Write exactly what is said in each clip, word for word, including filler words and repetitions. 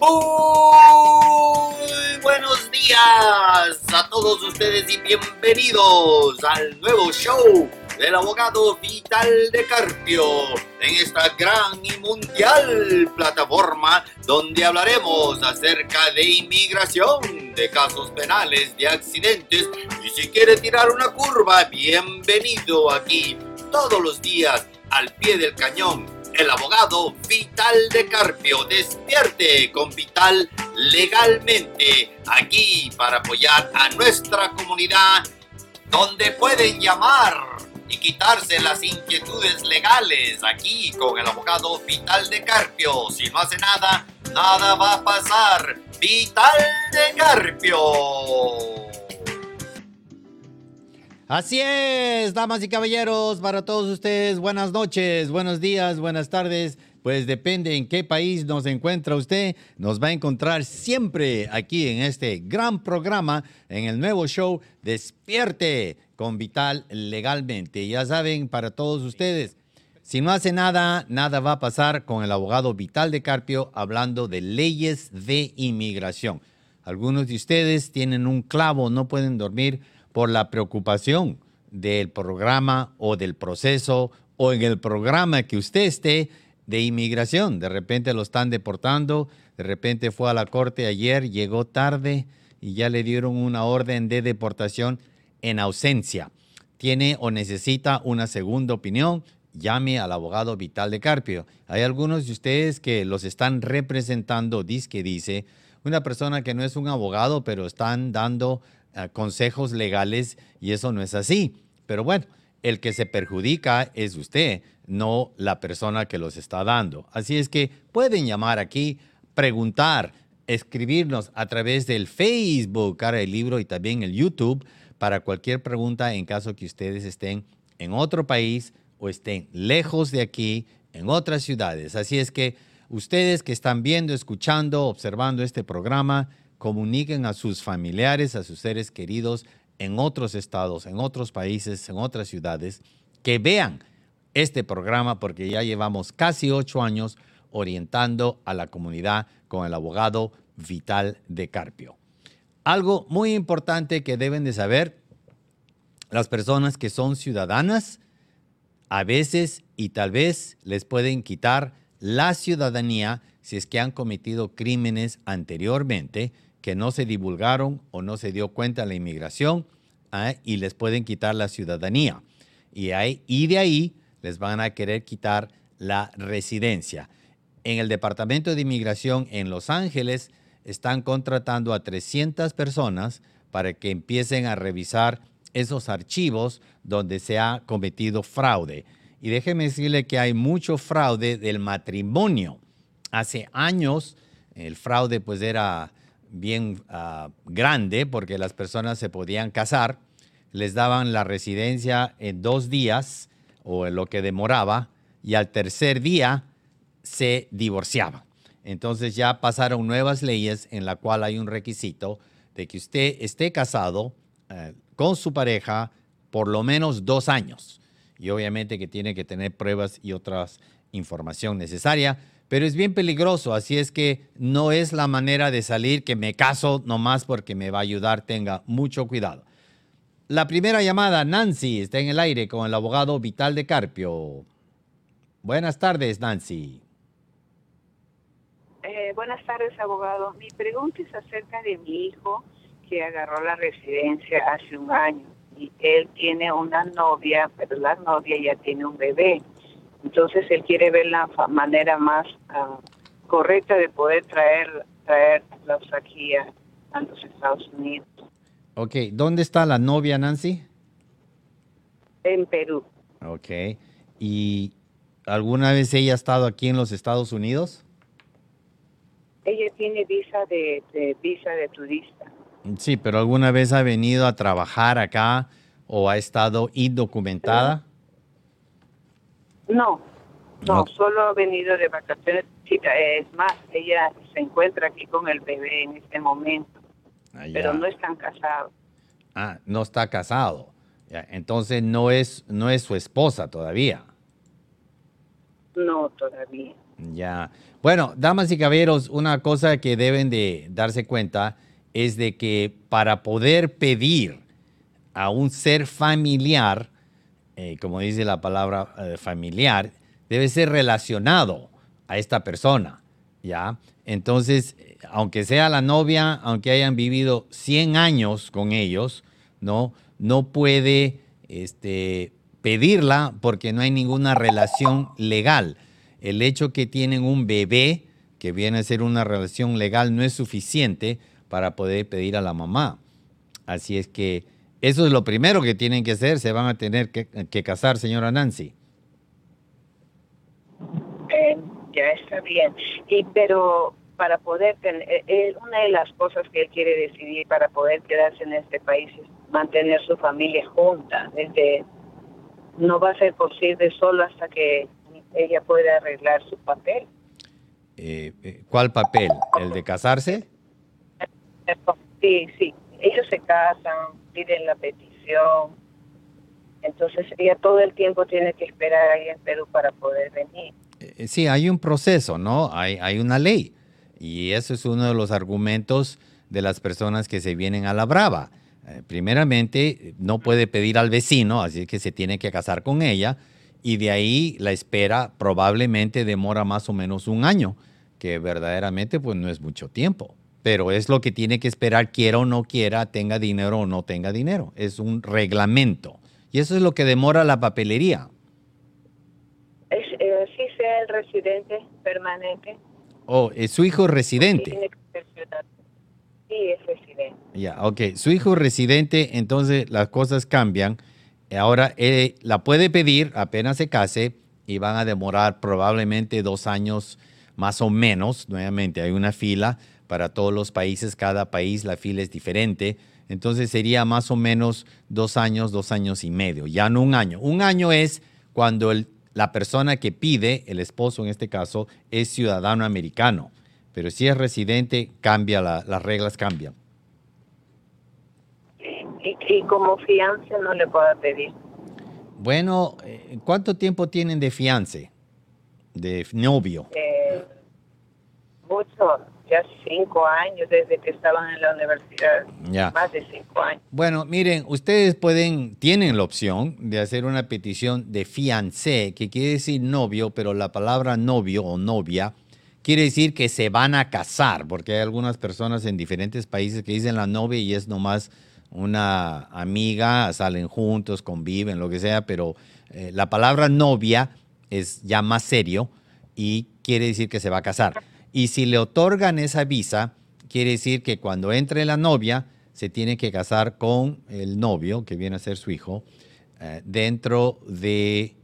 Muy buenos días a todos ustedes y bienvenidos al nuevo show del abogado Vital de Carpio en esta gran y mundial plataforma donde hablaremos acerca de inmigración, de casos penales, de accidentes y si quiere tirar una curva, bienvenido aquí todos los días al pie del cañón. El abogado Vital de Carpio, despierte con Vital legalmente, aquí para apoyar a nuestra comunidad, donde pueden llamar y quitarse las inquietudes legales, aquí con el abogado Vital de Carpio. Si no hace nada, nada va a pasar. Vital de Carpio. Así es, damas y caballeros, para todos ustedes, buenas noches, buenos días, buenas tardes. Pues depende en qué país nos encuentra usted, nos va a encontrar siempre aquí en este gran programa, en el nuevo show Despierte con Vital Legalmente. Ya saben, para todos ustedes, si no hace nada, nada va a pasar con el abogado Vital de Carpio hablando de leyes de inmigración. Algunos de ustedes tienen un clavo, no pueden dormir por la preocupación del programa o del proceso o en el programa que usted esté de inmigración. De repente lo están deportando, de repente fue a la corte ayer, llegó tarde y ya le dieron una orden de deportación en ausencia. Tiene o necesita una segunda opinión, llame al abogado Vital de Carpio. Hay algunos de ustedes que los están representando, dizque dice, una persona que no es un abogado, pero están dando consejos legales y eso no es así. Pero bueno, el que se perjudica es usted, no la persona que los está dando. Así es que pueden llamar aquí, preguntar, escribirnos a través del Facebook, Cara del Libro, y también el YouTube para cualquier pregunta en caso que ustedes estén en otro país o estén lejos de aquí, en otras ciudades. Así es que ustedes que están viendo, escuchando, observando este programa, comuniquen a sus familiares, a sus seres queridos en otros estados, en otros países, en otras ciudades, que vean este programa porque ya llevamos casi ocho años orientando a la comunidad con el abogado Vital de Carpio. Algo muy importante que deben de saber las personas que son ciudadanas, a veces y tal vez les pueden quitar la ciudadanía si es que han cometido crímenes anteriormente que no se divulgaron o no se dio cuenta la inmigración, ¿eh? Y les pueden quitar la ciudadanía. Y, ahí, y de ahí les van a querer quitar la residencia. En el Departamento de Inmigración en Los Ángeles están contratando a trescientas personas para que empiecen a revisar esos archivos donde se ha cometido fraude. Y déjeme decirle que hay mucho fraude del matrimonio. Hace años el fraude pues era bien uh, grande porque las personas se podían casar, les daban la residencia en dos días o en lo que demoraba y al tercer día se divorciaban. Entonces ya pasaron nuevas leyes en la cual hay un requisito de que usted esté casado uh, con su pareja por lo menos dos años y obviamente que tiene que tener pruebas y otra información necesaria. Pero es bien peligroso, así es que no es la manera de salir que me caso nomás porque me va a ayudar. Tenga mucho cuidado. La primera llamada, Nancy, está en el aire con el abogado Vital de Carpio. Buenas tardes, Nancy. Eh, buenas tardes, abogado. Mi pregunta es acerca de mi hijo que agarró la residencia hace un año. Y él tiene una novia, pero la novia ya tiene un bebé. Entonces, él quiere ver la manera más uh, correcta de poder traer, traerlos aquí a, a los Estados Unidos. Ok. ¿Dónde está la novia, Nancy? En Perú. Ok. ¿Y alguna vez ella ha estado aquí en los Estados Unidos? Ella tiene visa de, de visa de turista. Sí, pero ¿alguna vez ha venido a trabajar acá o ha estado indocumentada? Sí. No, no, okay. Solo ha venido de vacaciones, chica. Es más, ella se encuentra aquí con el bebé en este momento, ah, pero no están casados. Ah, no está casado. Entonces no es no es su esposa todavía. No, todavía. Ya. Bueno, damas y caballeros, una cosa que deben de darse cuenta es de que para poder pedir a un ser familiar, eh, como dice la palabra eh, familiar, debe ser relacionado a esta persona, ¿ya? Entonces, aunque sea la novia, aunque hayan vivido cien años con ellos, ¿no? No puede este, pedirla porque no hay ninguna relación legal. El hecho que tienen un bebé, que viene a ser una relación legal, no es suficiente para poder pedir a la mamá. Así es que eso es lo primero que tienen que hacer. Se van a tener que, que casar, señora Nancy. Eh, ya está bien. Y, pero para poder tener, eh, una de las cosas que él quiere decidir para poder quedarse en este país es mantener su familia junta. Desde, no va a ser posible solo hasta que ella puede arreglar su papel. Eh, eh, ¿Cuál papel? ¿El de casarse? Sí, sí. Ellos se casan, piden la petición. Entonces ella todo el tiempo tiene que esperar ahí en Perú para poder venir. Eh, sí, hay un proceso, ¿no? Hay, hay una ley. Y eso es uno de los argumentos de las personas que se vienen a la brava. Eh, primeramente, no puede pedir al vecino, así que se tiene que casar con ella. Y de ahí la espera probablemente demora más o menos un año, que verdaderamente pues no es mucho tiempo. Pero es lo que tiene que esperar, quiera o no quiera, tenga dinero o no tenga dinero. Es un reglamento. Y eso es lo que demora la papelería. Es, eh, sí sea el residente permanente. Oh, ¿es su hijo residente? Sí, es residente. Ya, yeah, ok. Su hijo residente, entonces las cosas cambian. Ahora eh, la puede pedir apenas se case y van a demorar probablemente dos años más o menos. Nuevamente hay una fila para todos los países, cada país la fila es diferente. Entonces sería más o menos dos años, dos años y medio, ya no un año. Un año es cuando el, la persona que pide, el esposo en este caso, es ciudadano americano. Pero si es residente, cambia la, las reglas cambian. Y, y como fianza no le puedo pedir. Bueno, ¿cuánto tiempo tienen de fiance, de novio? Eh, mucho, ya cinco años desde que estaban en la universidad, ya. Más de cinco años. Bueno, miren, ustedes pueden, tienen la opción de hacer una petición de fiancé, que quiere decir novio, pero la palabra novio o novia quiere decir que se van a casar, porque hay algunas personas en diferentes países que dicen la novia y es nomás una amiga, salen juntos, conviven, lo que sea, pero eh, la palabra novia es ya más serio y quiere decir que se va a casar. Y si le otorgan esa visa, quiere decir que cuando entre la novia, se tiene que casar con el novio, que viene a ser su hijo, eh, dentro de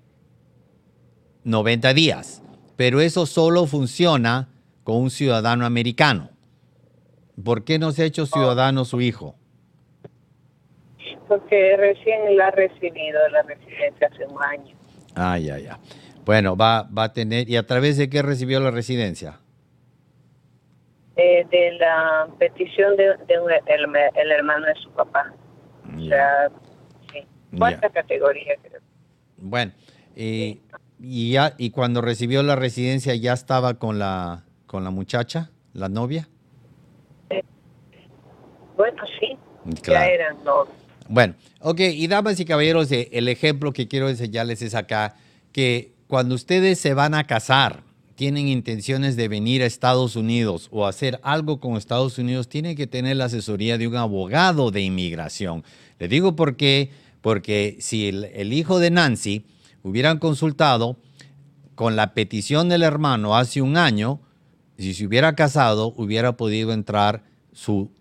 noventa días. Pero eso solo funciona con un ciudadano americano. ¿Por qué no se ha hecho ciudadano su hijo? Porque recién la ha recibido la residencia hace un año. Ah, ya, ya. Bueno, va, va a tener... ¿Y a través de qué recibió la residencia? Eh, de la petición de, de un, el, el hermano de su papá. Yeah. O sea, sí. ¿Cuántas yeah. categorías? Bueno, eh, sí. y, ya, ¿y cuando recibió la residencia ya estaba con la, con la muchacha, la novia? Eh, bueno, sí. Claro. Ya eran novios. Bueno, ok, y damas y caballeros, el ejemplo que quiero enseñarles es acá, que cuando ustedes se van a casar, tienen intenciones de venir a Estados Unidos o hacer algo con Estados Unidos, tienen que tener la asesoría de un abogado de inmigración. Les digo por qué, porque si el, el hijo de Nancy hubieran consultado con la petición del hermano hace un año, si se hubiera casado, hubiera podido entrar su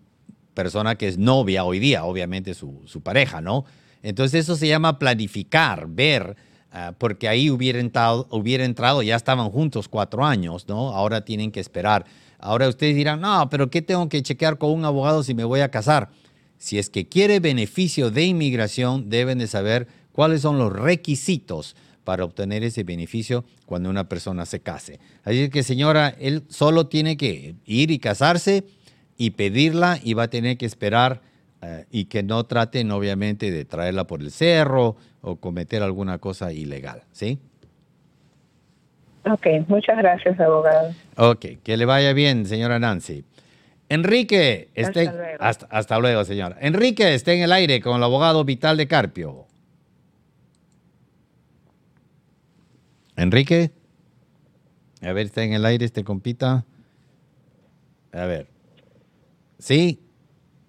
persona que es novia hoy día, obviamente su, su pareja, ¿no? Entonces eso se llama planificar, ver, uh, porque ahí hubiera entrado, hubiera entrado, ya estaban juntos cuatro años, ¿no? Ahora tienen que esperar. Ahora ustedes dirán, no, pero ¿qué tengo que chequear con un abogado si me voy a casar? Si es que quiere beneficio de inmigración, deben de saber cuáles son los requisitos para obtener ese beneficio cuando una persona se case. Así que, señora, él solo tiene que ir y casarse, y pedirla y va a tener que esperar eh, y que no traten obviamente de traerla por el cerro o cometer alguna cosa ilegal, ¿sí? Ok, muchas gracias, abogado. Ok, que le vaya bien, señora Nancy. Enrique, hasta esté, luego. Hasta, hasta luego, señora. Enrique, esté en el aire con el abogado Vital de Carpio. Enrique, a ver, está en el aire este compita. A ver, sí,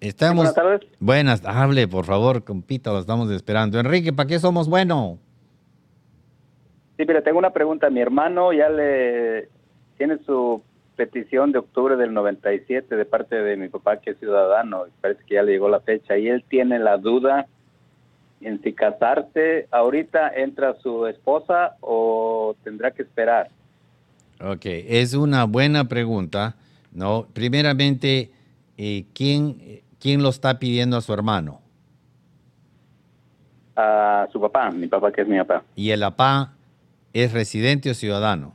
estamos. Buenas tardes. Buenas, hable por favor, compita, lo estamos esperando. Enrique, ¿para qué somos bueno? Sí, pero tengo una pregunta. Mi hermano ya le tiene su petición de octubre del noventa y siete de parte de mi papá, que es ciudadano. Parece que ya le llegó la fecha. Y él tiene la duda en si casarse ahorita entra su esposa o tendrá que esperar. Ok, es una buena pregunta. No, primeramente, eh, ¿quién, ¿quién lo está pidiendo a su hermano? A su papá, mi papá, que es mi papá. ¿Y el papá es residente o ciudadano?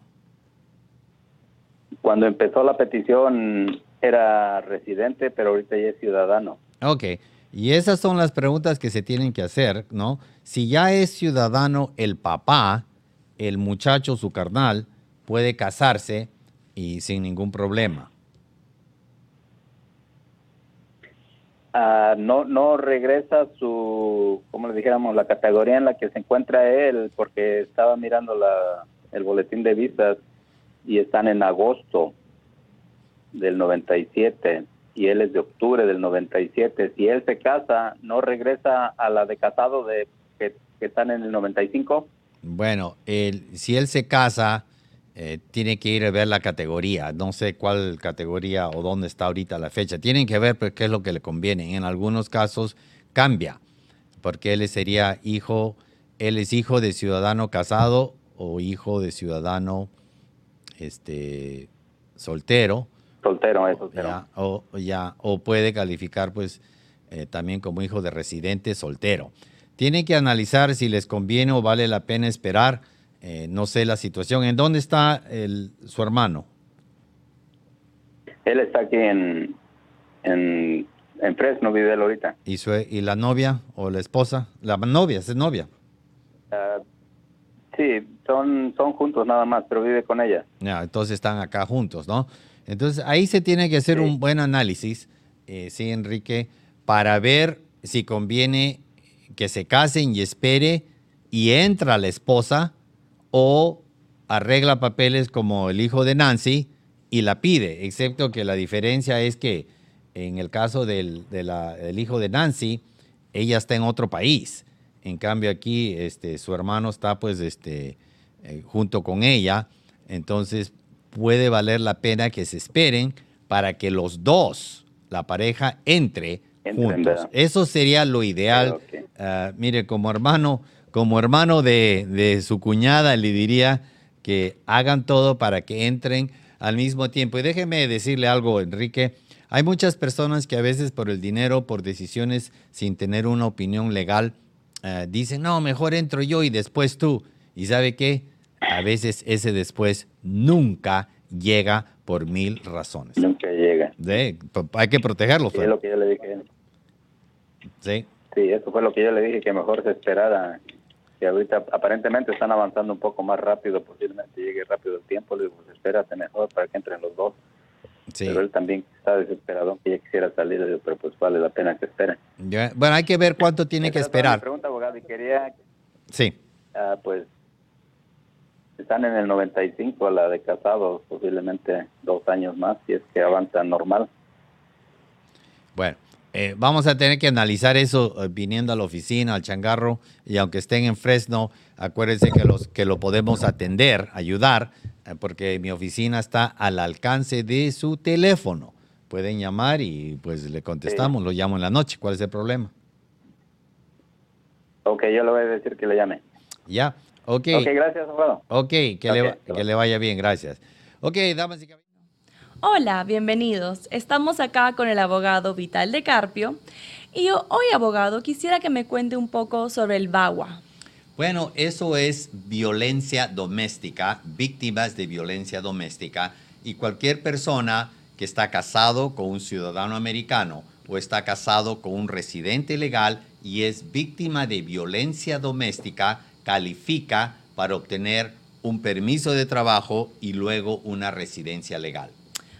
Cuando empezó la petición era residente, pero ahorita ya es ciudadano. Ok, y esas son las preguntas que se tienen que hacer, ¿no? Si ya es ciudadano el papá, el muchacho, su carnal, puede casarse y sin ningún problema. Uh, no no regresa su, como le dijéramos, la categoría en la que se encuentra él, porque estaba mirando la, el boletín de visas y están en agosto del noventa y siete y él es de octubre del noventa y siete. Si él se casa, ¿no regresa a la de casado de que, que están en el noventa y cinco? Bueno, él, si él se casa, eh, tiene que ir a ver la categoría. No sé cuál categoría o dónde está ahorita la fecha. Tienen que ver pues, qué es lo que le conviene. En algunos casos cambia, porque él sería hijo, él es hijo de ciudadano casado o hijo de ciudadano este soltero. Soltero, es soltero. Ya, o, ya, o puede calificar pues eh, también como hijo de residente soltero. Tienen que analizar si les conviene o vale la pena esperar. Eh, no sé la situación. ¿En dónde está el, su hermano? Él está aquí en, en, en Fresno, vive él ahorita. ¿Y, su, ¿Y la novia o la esposa? La novia, ¿es novia? Uh, sí, son, son juntos nada más, pero vive con ella. Ya, entonces están acá juntos, ¿no? Entonces ahí se tiene que hacer sí. un buen análisis, eh, sí, Enrique, para ver si conviene que se casen y espere y entra la esposa, o arregla papeles como el hijo de Nancy y la pide, excepto que la diferencia es que en el caso del, de la, del hijo de Nancy, ella está en otro país. En cambio aquí este, su hermano está pues este, eh, junto con ella, entonces puede valer la pena que se esperen para que los dos, la pareja, entre juntos. Eso sería lo ideal. Okay. Uh, mire, como hermano... Como hermano de, de su cuñada, le diría que hagan todo para que entren al mismo tiempo. Y déjeme decirle algo, Enrique. Hay muchas personas que a veces por el dinero, por decisiones sin tener una opinión legal, uh, dicen, no, mejor entro yo y después tú. ¿Y sabe qué? A veces ese después nunca llega por mil razones. Nunca llega. ¿Sí? Hay que protegerlo. Sí, es lo que yo le dije. Sí. Sí, eso fue lo que yo le dije, que mejor se esperara. Y ahorita aparentemente están avanzando un poco más rápido, posiblemente llegue rápido el tiempo, le digo, pues espérate mejor para que entren los dos. Sí. Pero él también está desesperado, que ya quisiera salir, le digo, pero pues vale la pena que esperen. Yeah. Bueno, hay que ver cuánto tiene que esperar. Pregunta, abogado, y quería... Sí. Uh, pues están en el noventa y cinco, la de casados, posiblemente dos años más, si es que avanza normal. Bueno. Eh, vamos a tener que analizar eso eh, viniendo a la oficina, al changarro, y aunque estén en Fresno, acuérdense que, los, que lo podemos atender, ayudar, eh, porque mi oficina está al alcance de su teléfono. Pueden llamar y pues le contestamos, sí. Lo llamo en la noche. ¿Cuál es el problema? Ok, yo le voy a decir que le llame. Ya, ok. Ok, gracias, abogado. Ok, que, okay, le, que le vaya bien, gracias. Ok, damas y caballeros. Hola, bienvenidos. Estamos acá con el abogado Vital de Carpio y yo, hoy, abogado, quisiera que me cuente un poco sobre el VAWA. Bueno, eso es violencia doméstica, víctimas de violencia doméstica, y cualquier persona que está casado con un ciudadano americano o está casado con un residente legal y es víctima de violencia doméstica, califica para obtener un permiso de trabajo y luego una residencia legal.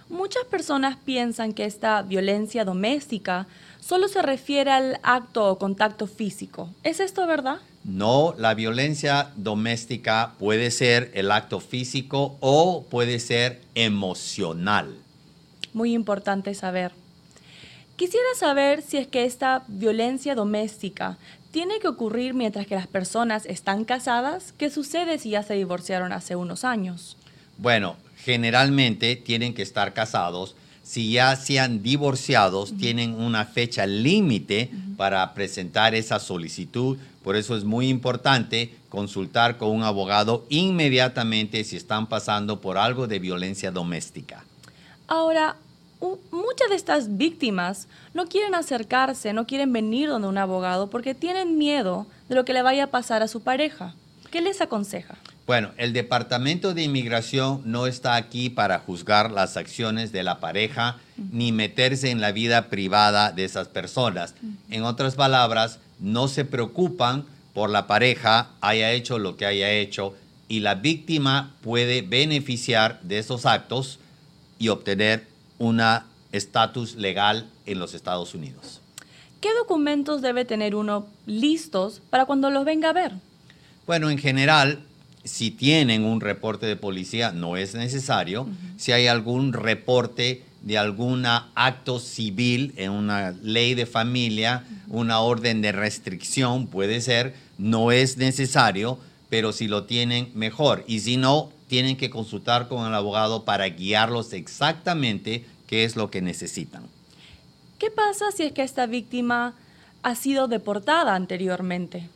Muchas personas piensan que esta violencia doméstica solo se refiere al acto o contacto físico. ¿Es esto verdad? No, la violencia doméstica puede ser el acto físico o puede ser emocional. Muy importante saber. Quisiera saber si es que esta violencia doméstica tiene que ocurrir mientras que las personas están casadas. ¿Qué sucede si ya se divorciaron hace unos años? Bueno, generalmente tienen que estar casados. Si ya se han divorciado, uh-huh. tienen una fecha límite uh-huh. para presentar esa solicitud. Por eso es muy importante consultar con un abogado inmediatamente si están pasando por algo de violencia doméstica. Ahora, muchas de estas víctimas no quieren acercarse, no quieren venir donde un abogado porque tienen miedo de lo que le vaya a pasar a su pareja. ¿Qué les aconseja? Bueno, el Departamento de Inmigración no está aquí para juzgar las acciones de la pareja uh-huh. ni meterse en la vida privada de esas personas. Uh-huh. En otras palabras, no se preocupan por la pareja, haya hecho lo que haya hecho, y la víctima puede beneficiar de esos actos y obtener un estatus legal en los Estados Unidos. ¿Qué documentos debe tener uno listos para cuando los venga a ver? Bueno, en general, si tienen un reporte de policía, no es necesario. Uh-huh. Si hay algún reporte de algún acto civil en una ley de familia, uh-huh. una orden de restricción puede ser, no es necesario, pero si lo tienen, mejor. Y si no, tienen que consultar con el abogado para guiarlos exactamente qué es lo que necesitan. ¿Qué pasa si es que esta víctima ha sido deportada anteriormente?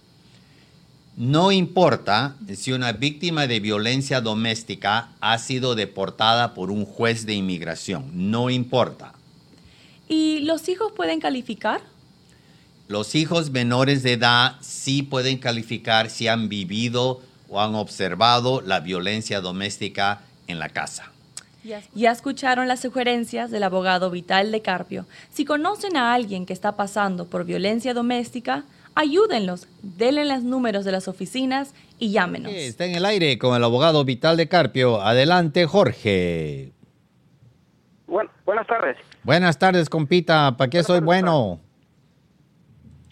No importa si una víctima de violencia doméstica ha sido deportada por un juez de inmigración. No importa. ¿Y los hijos pueden calificar? Los hijos menores de edad sí pueden calificar si han vivido o han observado la violencia doméstica en la casa. Ya escucharon las sugerencias del abogado Vital de Carpio. Si conocen a alguien que está pasando por violencia doméstica, ayúdenlos, denle los números de las oficinas y llámenos. Está en el aire con el abogado Vital de Carpio. Adelante, Jorge. Bueno, buenas tardes. Buenas tardes, compita. ¿Para qué buenas soy tardes, bueno?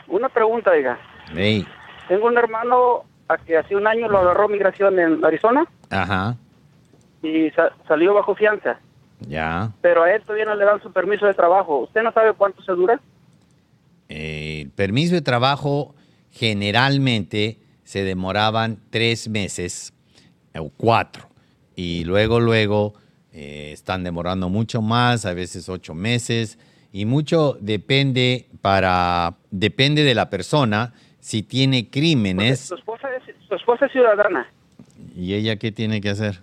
Una pregunta, diga. Sí. Tengo un hermano a que hace un año lo agarró migración en Arizona. Ajá. Y sa salió bajo fianza. Ya. Pero a él todavía no le dan su permiso de trabajo. ¿Usted no sabe cuánto se dura? Eh, el permiso de trabajo generalmente se demoraban tres meses o cuatro. Y luego, luego eh, están demorando mucho más, a veces ocho meses. Y mucho depende, para, depende de la persona si tiene crímenes. Su esposa es, su esposa es ciudadana. ¿Y ella qué tiene que hacer?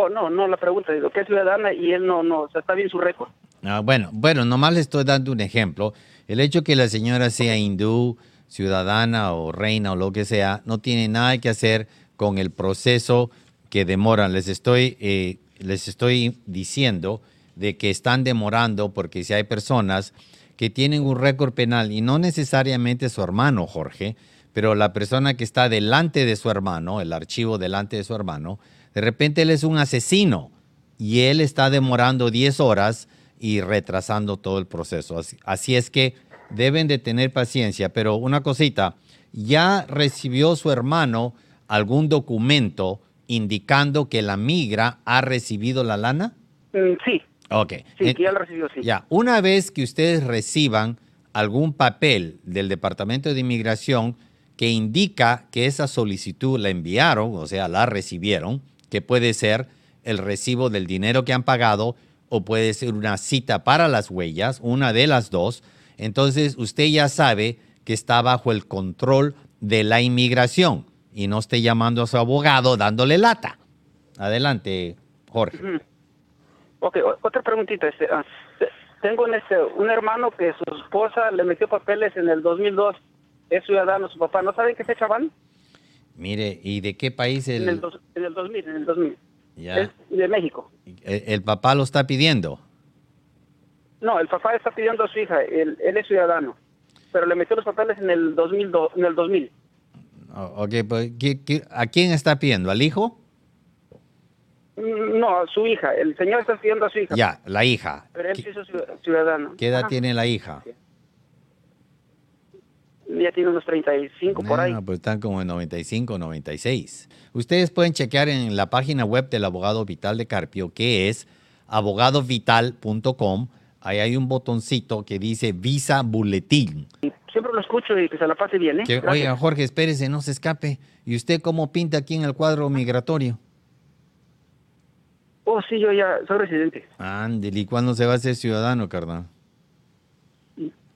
Oh, no, no, la pregunta, digo, que es ciudadana y él no, no, o sea, está bien su récord. Ah, bueno, bueno, nomás le estoy dando un ejemplo. El hecho que la señora sea hindú, ciudadana o reina o lo que sea, no tiene nada que hacer con el proceso que demoran. Les estoy, eh, les estoy diciendo de que están demorando porque si hay personas que tienen un récord penal, y no necesariamente su hermano, Jorge, pero la persona que está delante de su hermano, el archivo delante de su hermano, de repente él es un asesino y él está demorando diez horas y retrasando todo el proceso. Así, así es que deben de tener paciencia. Pero una cosita, ¿ya recibió su hermano algún documento indicando que la migra ha recibido la lana? Sí. Ok. Sí, que ya lo recibió, sí. Ya, una vez que ustedes reciban algún papel del Departamento de Inmigración que indica que esa solicitud la enviaron, o sea, la recibieron, que puede ser el recibo del dinero que han pagado, o puede ser una cita para las huellas, una de las dos, entonces usted ya sabe que está bajo el control de la inmigración y no esté llamando a su abogado dándole lata. Adelante, Jorge. Ok, otra preguntita. Este, uh, tengo un, este, un hermano que su esposa le metió papeles en el dos mil dos. Es ciudadano, su papá. ¿No saben qué fecha van? Mire, ¿y de qué país? El... En, el dos, en el dos mil, en el dos mil. Ya. Es de México. ¿El, ¿El papá lo está pidiendo? No, el papá está pidiendo a su hija. Él, él es ciudadano. Pero le metió los papeles en el dos mil. En el dos mil. Oh, ok, pues, ¿qué, qué, ¿a quién está pidiendo? ¿Al hijo? No, a su hija. El señor está pidiendo a su hija. Ya, la hija. Pero él se hizo ciudadano. ¿Qué edad Ajá. tiene la hija? Ya tiene unos treinta y cinco no, por ahí. No, pues están como en noventa y cinco, noventa y seis. Ustedes pueden chequear en la página web del abogado Vital de Carpio, que es abogado vital punto com. Ahí hay un botoncito que dice Visa Boletín. Siempre lo escucho y que se la pase bien, ¿eh? Que, oiga, Jorge, espérese, no se escape. ¿Y usted cómo pinta aquí en el cuadro migratorio? Oh, sí, yo ya soy residente. Ándele, ¿y cuándo se va a ser ciudadano, carnal?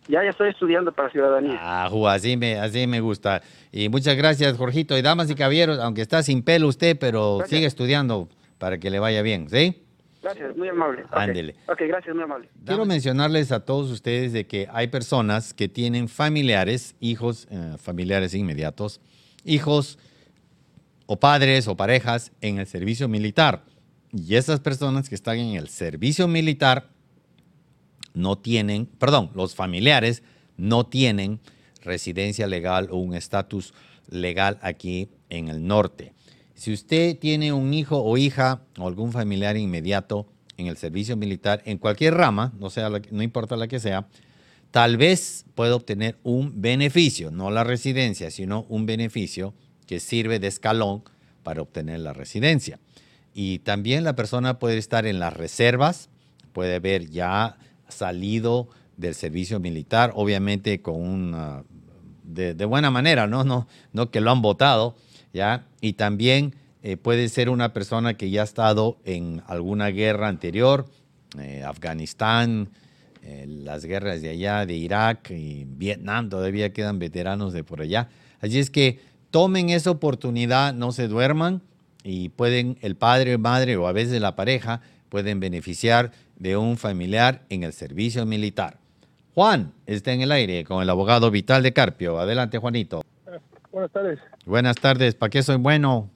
Ya, ya estoy estudiando para ciudadanía. Ah, así me, así me gusta. Y muchas gracias, Jorgito. Y damas y caballeros, aunque está sin pelo usted, pero gracias. Sigue estudiando para que le vaya bien, ¿sí? Gracias, muy amable. Ándele. Okay. ok, gracias, muy amable. Quiero mencionarles a todos ustedes de que hay personas que tienen familiares, hijos, eh, familiares inmediatos, hijos o padres o parejas en el servicio militar. Y esas personas que están en el servicio militar no tienen, perdón, los familiares no tienen residencia legal o un estatus legal aquí en el norte. Si usted tiene un hijo o hija o algún familiar inmediato en el servicio militar, en cualquier rama, no sea la, no importa la que sea, tal vez pueda obtener un beneficio, no la residencia, sino un beneficio que sirve de escalón para obtener la residencia. Y también la persona puede estar en las reservas, puede haber ya salido del servicio militar, obviamente con una, de, de buena manera, ¿no? No, no que lo han votado. ¿Ya? Y también eh, puede ser una persona que ya ha estado en alguna guerra anterior, eh, Afganistán, eh, las guerras de allá, de Irak y Vietnam, todavía quedan veteranos de por allá. Así es que tomen esa oportunidad, no se duerman y pueden, el padre, madre o a veces la pareja, pueden beneficiar de un familiar en el servicio militar. Juan está en el aire con el abogado Vital de Carpio. Adelante, Juanito. Buenas tardes. Buenas tardes. ¿Para qué soy bueno?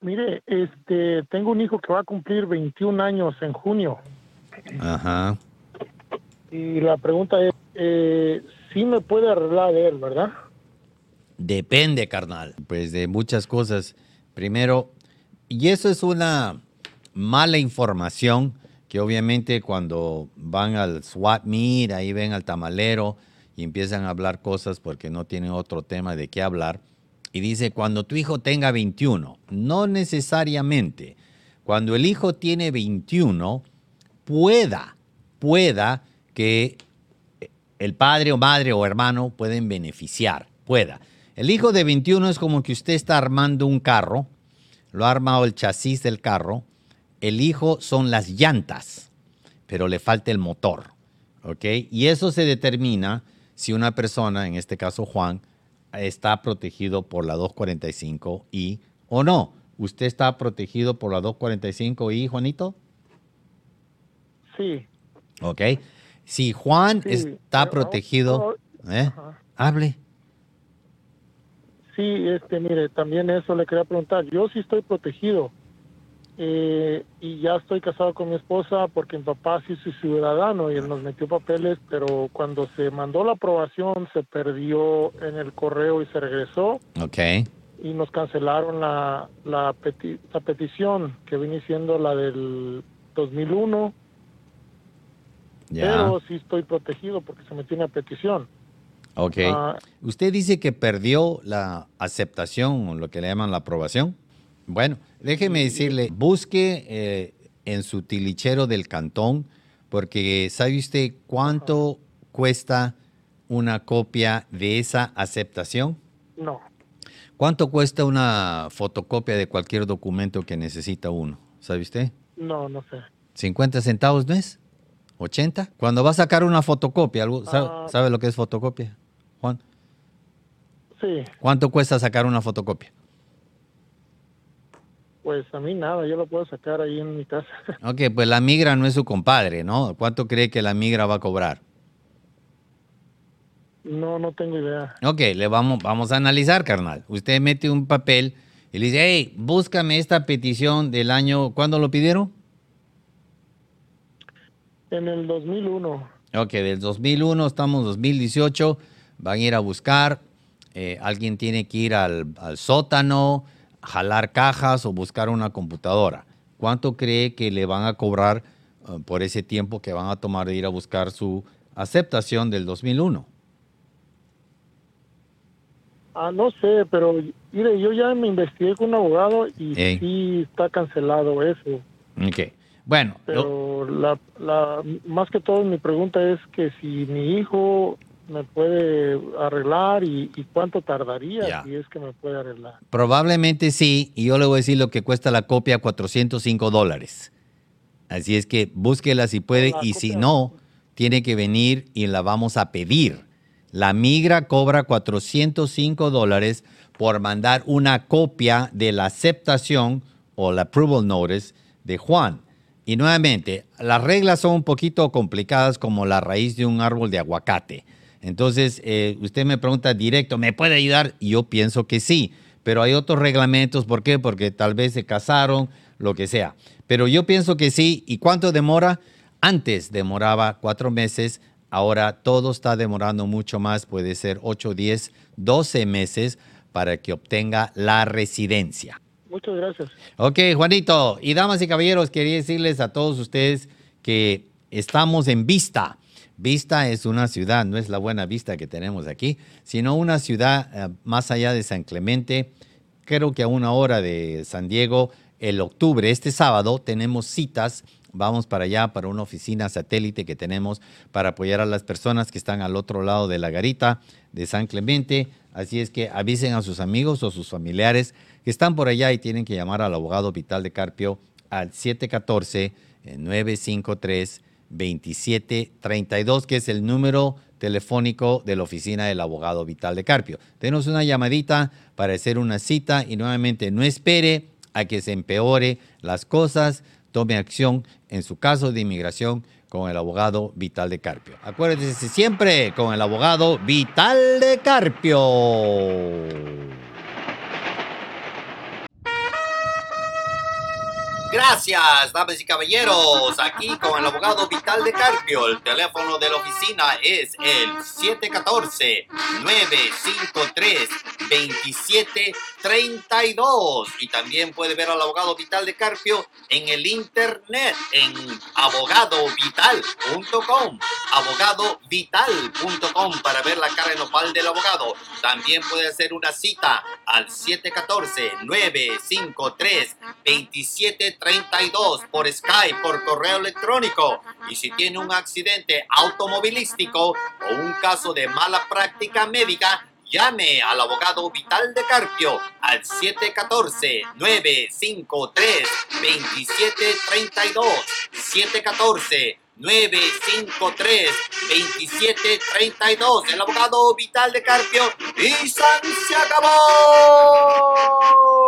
Mire, este, tengo un hijo que va a cumplir veintiún años en junio. Ajá. Y la pregunta es, eh, ¿sí me puede arreglar él, verdad? Depende, carnal. Pues de muchas cosas. Primero, y eso es una mala información que obviamente cuando van al SWAT meet, ahí ven al tamalero, y empiezan a hablar cosas porque no tienen otro tema de qué hablar. Y dice, cuando tu hijo tenga veintiuno, no necesariamente. Cuando el hijo tiene veintiuno, pueda, pueda que el padre o madre o hermano pueden beneficiar, pueda. El hijo de veintiuno es como que usted está armando un carro, lo ha armado el chasis del carro, el hijo son las llantas, pero le falta el motor, ¿ok? Y eso se determina si una persona, en este caso Juan, está protegido por la doscientos cuarenta y cinco I o no. ¿Usted está protegido por la doscientos cuarenta y cinco I, Juanito? Sí. Ok. Si Juan sí, está protegido... No, no, ¿eh? Hable. Sí, este, mire, también eso le quería preguntar. Yo sí estoy protegido eh, y ya estoy casado con mi esposa porque mi papá sí es ciudadano y él nos metió papeles, pero cuando se mandó la aprobación se perdió en el correo y se regresó. Okay. Y nos cancelaron la, la, peti la petición que viene siendo la del dos mil uno. Yeah. Pero sí estoy protegido porque se metió una petición. Ok. Uh, ¿Usted dice que perdió la aceptación o lo que le llaman la aprobación? Bueno, déjeme decirle, busque eh, en su tilichero del cantón, porque ¿sabe usted cuánto cuesta una copia de esa aceptación? No. ¿Cuánto cuesta una fotocopia de cualquier documento que necesita uno? ¿Sabe usted? No, no sé. ¿cincuenta centavos no es? ¿ochenta? Cuando va a sacar una fotocopia, ¿sabe, uh, ¿sabe lo que es fotocopia, Juan? Sí. ¿Cuánto cuesta sacar una fotocopia? Pues a mí nada, yo lo puedo sacar ahí en mi casa. Ok, pues la migra no es su compadre, ¿no? ¿Cuánto cree que la migra va a cobrar? No, no tengo idea. Ok, le vamos, vamos a analizar, carnal. Usted mete un papel y le dice, hey, búscame esta petición del año, ¿cuándo lo pidieron? En el dos mil uno. Ok, del dos mil uno, estamos en dos mil dieciocho, van a ir a buscar. eh, alguien tiene que ir al, al sótano, jalar cajas o buscar una computadora. ¿Cuánto cree que le van a cobrar uh, por ese tiempo que van a tomar de ir a buscar su aceptación del dos mil uno? Ah, no sé, pero mire, yo ya me investigué con un abogado y hey. sí está cancelado eso. Ok, bueno. Pero lo... la, la, más que todo mi pregunta es que si mi hijo me puede arreglar y, y cuánto tardaría yeah. si es que me puede arreglar. Probablemente sí, y yo le voy a decir lo que cuesta la copia, cuatrocientos cinco dólares. Así es que búsquela si puede la y copia, si no, tiene que venir y la vamos a pedir. La migra cobra cuatrocientos cinco dólares por mandar una copia de la aceptación o la approval notice de Juan. Y nuevamente, las reglas son un poquito complicadas como la raíz de un árbol de aguacate. Entonces, eh, usted me pregunta directo, ¿me puede ayudar? Y yo pienso que sí, pero hay otros reglamentos. ¿Por qué? Porque tal vez se casaron, lo que sea. Pero yo pienso que sí. ¿Y cuánto demora? Antes demoraba cuatro meses. Ahora todo está demorando mucho más, puede ser ocho, diez, doce meses para que obtenga la residencia. Muchas gracias. Ok, Juanito. Y damas y caballeros, quería decirles a todos ustedes que estamos en Vista. Vista es una ciudad, no es la buena vista que tenemos aquí, sino una ciudad uh, más allá de San Clemente, creo que a una hora de San Diego. El octubre, este sábado, tenemos citas. Vamos para allá, para una oficina satélite que tenemos para apoyar a las personas que están al otro lado de la garita de San Clemente. Así es que avisen a sus amigos o sus familiares que están por allá y tienen que llamar al abogado Vital de Carpio al siete uno cuatro, nueve cinco tres, dos siete tres dos, que es el número telefónico de la oficina del abogado Vital de Carpio. Denos una llamadita para hacer una cita y nuevamente no espere a que se empeore las cosas, tome acción en su caso de inmigración con el abogado Vital de Carpio. Acuérdese siempre con el abogado Vital de Carpio. Gracias, damas y caballeros. Aquí con el abogado Vital de Carpio. El teléfono de la oficina es el siete uno cuatro, nueve cinco tres, dos siete tres dos. Y también puede ver al abogado Vital de Carpio en el internet, en abogado vital punto com. abogado vital punto com para ver la cara en opal del abogado. También puede hacer una cita al siete uno cuatro, nueve cinco tres, dos siete tres dos por Skype, por correo electrónico. Y si tiene un accidente automovilístico o un caso de mala práctica médica, llame al abogado Vital de Carpio al siete uno cuatro, nueve cinco tres, dos siete tres dos. siete uno cuatro, nueve cinco tres, dos siete tres dos. El abogado Vital de Carpio. Y San se acabó.